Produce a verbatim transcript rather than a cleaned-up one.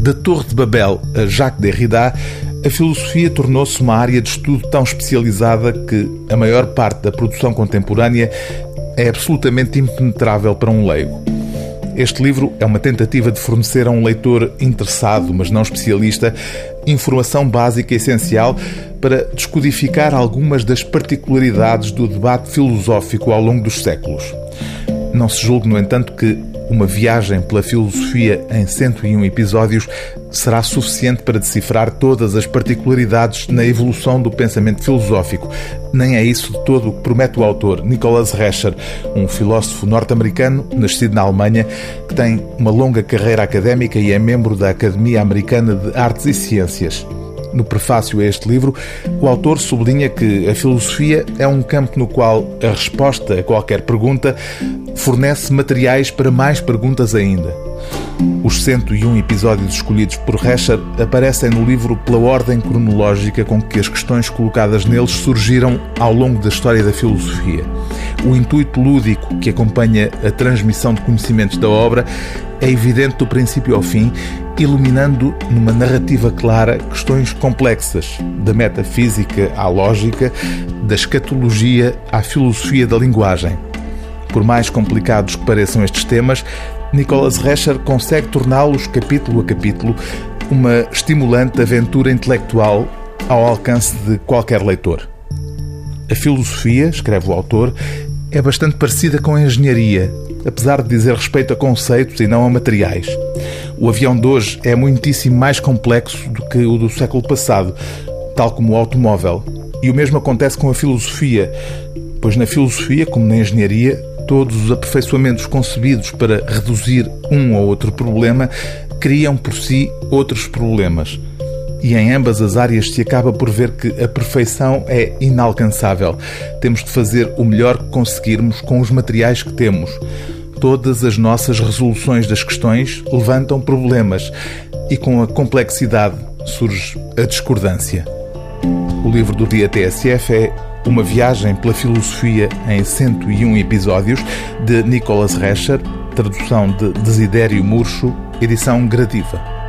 da Torre de Babel a Jacques Derrida, a filosofia tornou-se uma área de estudo tão especializada que a maior parte da produção contemporânea é absolutamente impenetrável para um leigo. Este livro é uma tentativa de fornecer a um leitor interessado, mas não especialista, informação básica e essencial para descodificar algumas das particularidades do debate filosófico ao longo dos séculos. Não se julgue, no entanto, que Uma Viagem pela Filosofia em cento e um episódios será suficiente para decifrar todas as particularidades na evolução do pensamento filosófico. Nem é isso de todo o que promete o autor Nicholas Rescher, um filósofo norte-americano, nascido na Alemanha, que tem uma longa carreira académica e é membro da Academia Americana de Artes e Ciências. No prefácio a este livro, o autor sublinha que a filosofia é um campo no qual a resposta a qualquer pergunta fornece materiais para mais perguntas ainda. Os cento e um episódios escolhidos por Rescher aparecem no livro pela ordem cronológica com que as questões colocadas neles surgiram ao longo da história da filosofia. O intuito lúdico que acompanha a transmissão de conhecimentos da obra é evidente do princípio ao fim, iluminando numa narrativa clara questões complexas, da metafísica à lógica, da escatologia à filosofia da linguagem. Por mais complicados que pareçam estes temas, Nicholas Rescher consegue torná-los, capítulo a capítulo, uma estimulante aventura intelectual ao alcance de qualquer leitor. A filosofia, escreve o autor, é bastante parecida com a engenharia, apesar de dizer respeito a conceitos e não a materiais. O avião de hoje é muitíssimo mais complexo do que o do século passado, tal como o automóvel. E o mesmo acontece com a filosofia, pois na filosofia, como na engenharia, todos os aperfeiçoamentos concebidos para reduzir um ou outro problema criam por si outros problemas. E em ambas as áreas se acaba por ver que a perfeição é inalcançável. Temos de fazer o melhor que conseguirmos com os materiais que temos. Todas as nossas resoluções das questões levantam problemas e com a complexidade surge a discordância. O livro do dia T S F é Uma Viagem pela Filosofia em cento e um episódios, de Nicholas Rescher, tradução de Desidério Murcho, edição Gradiva.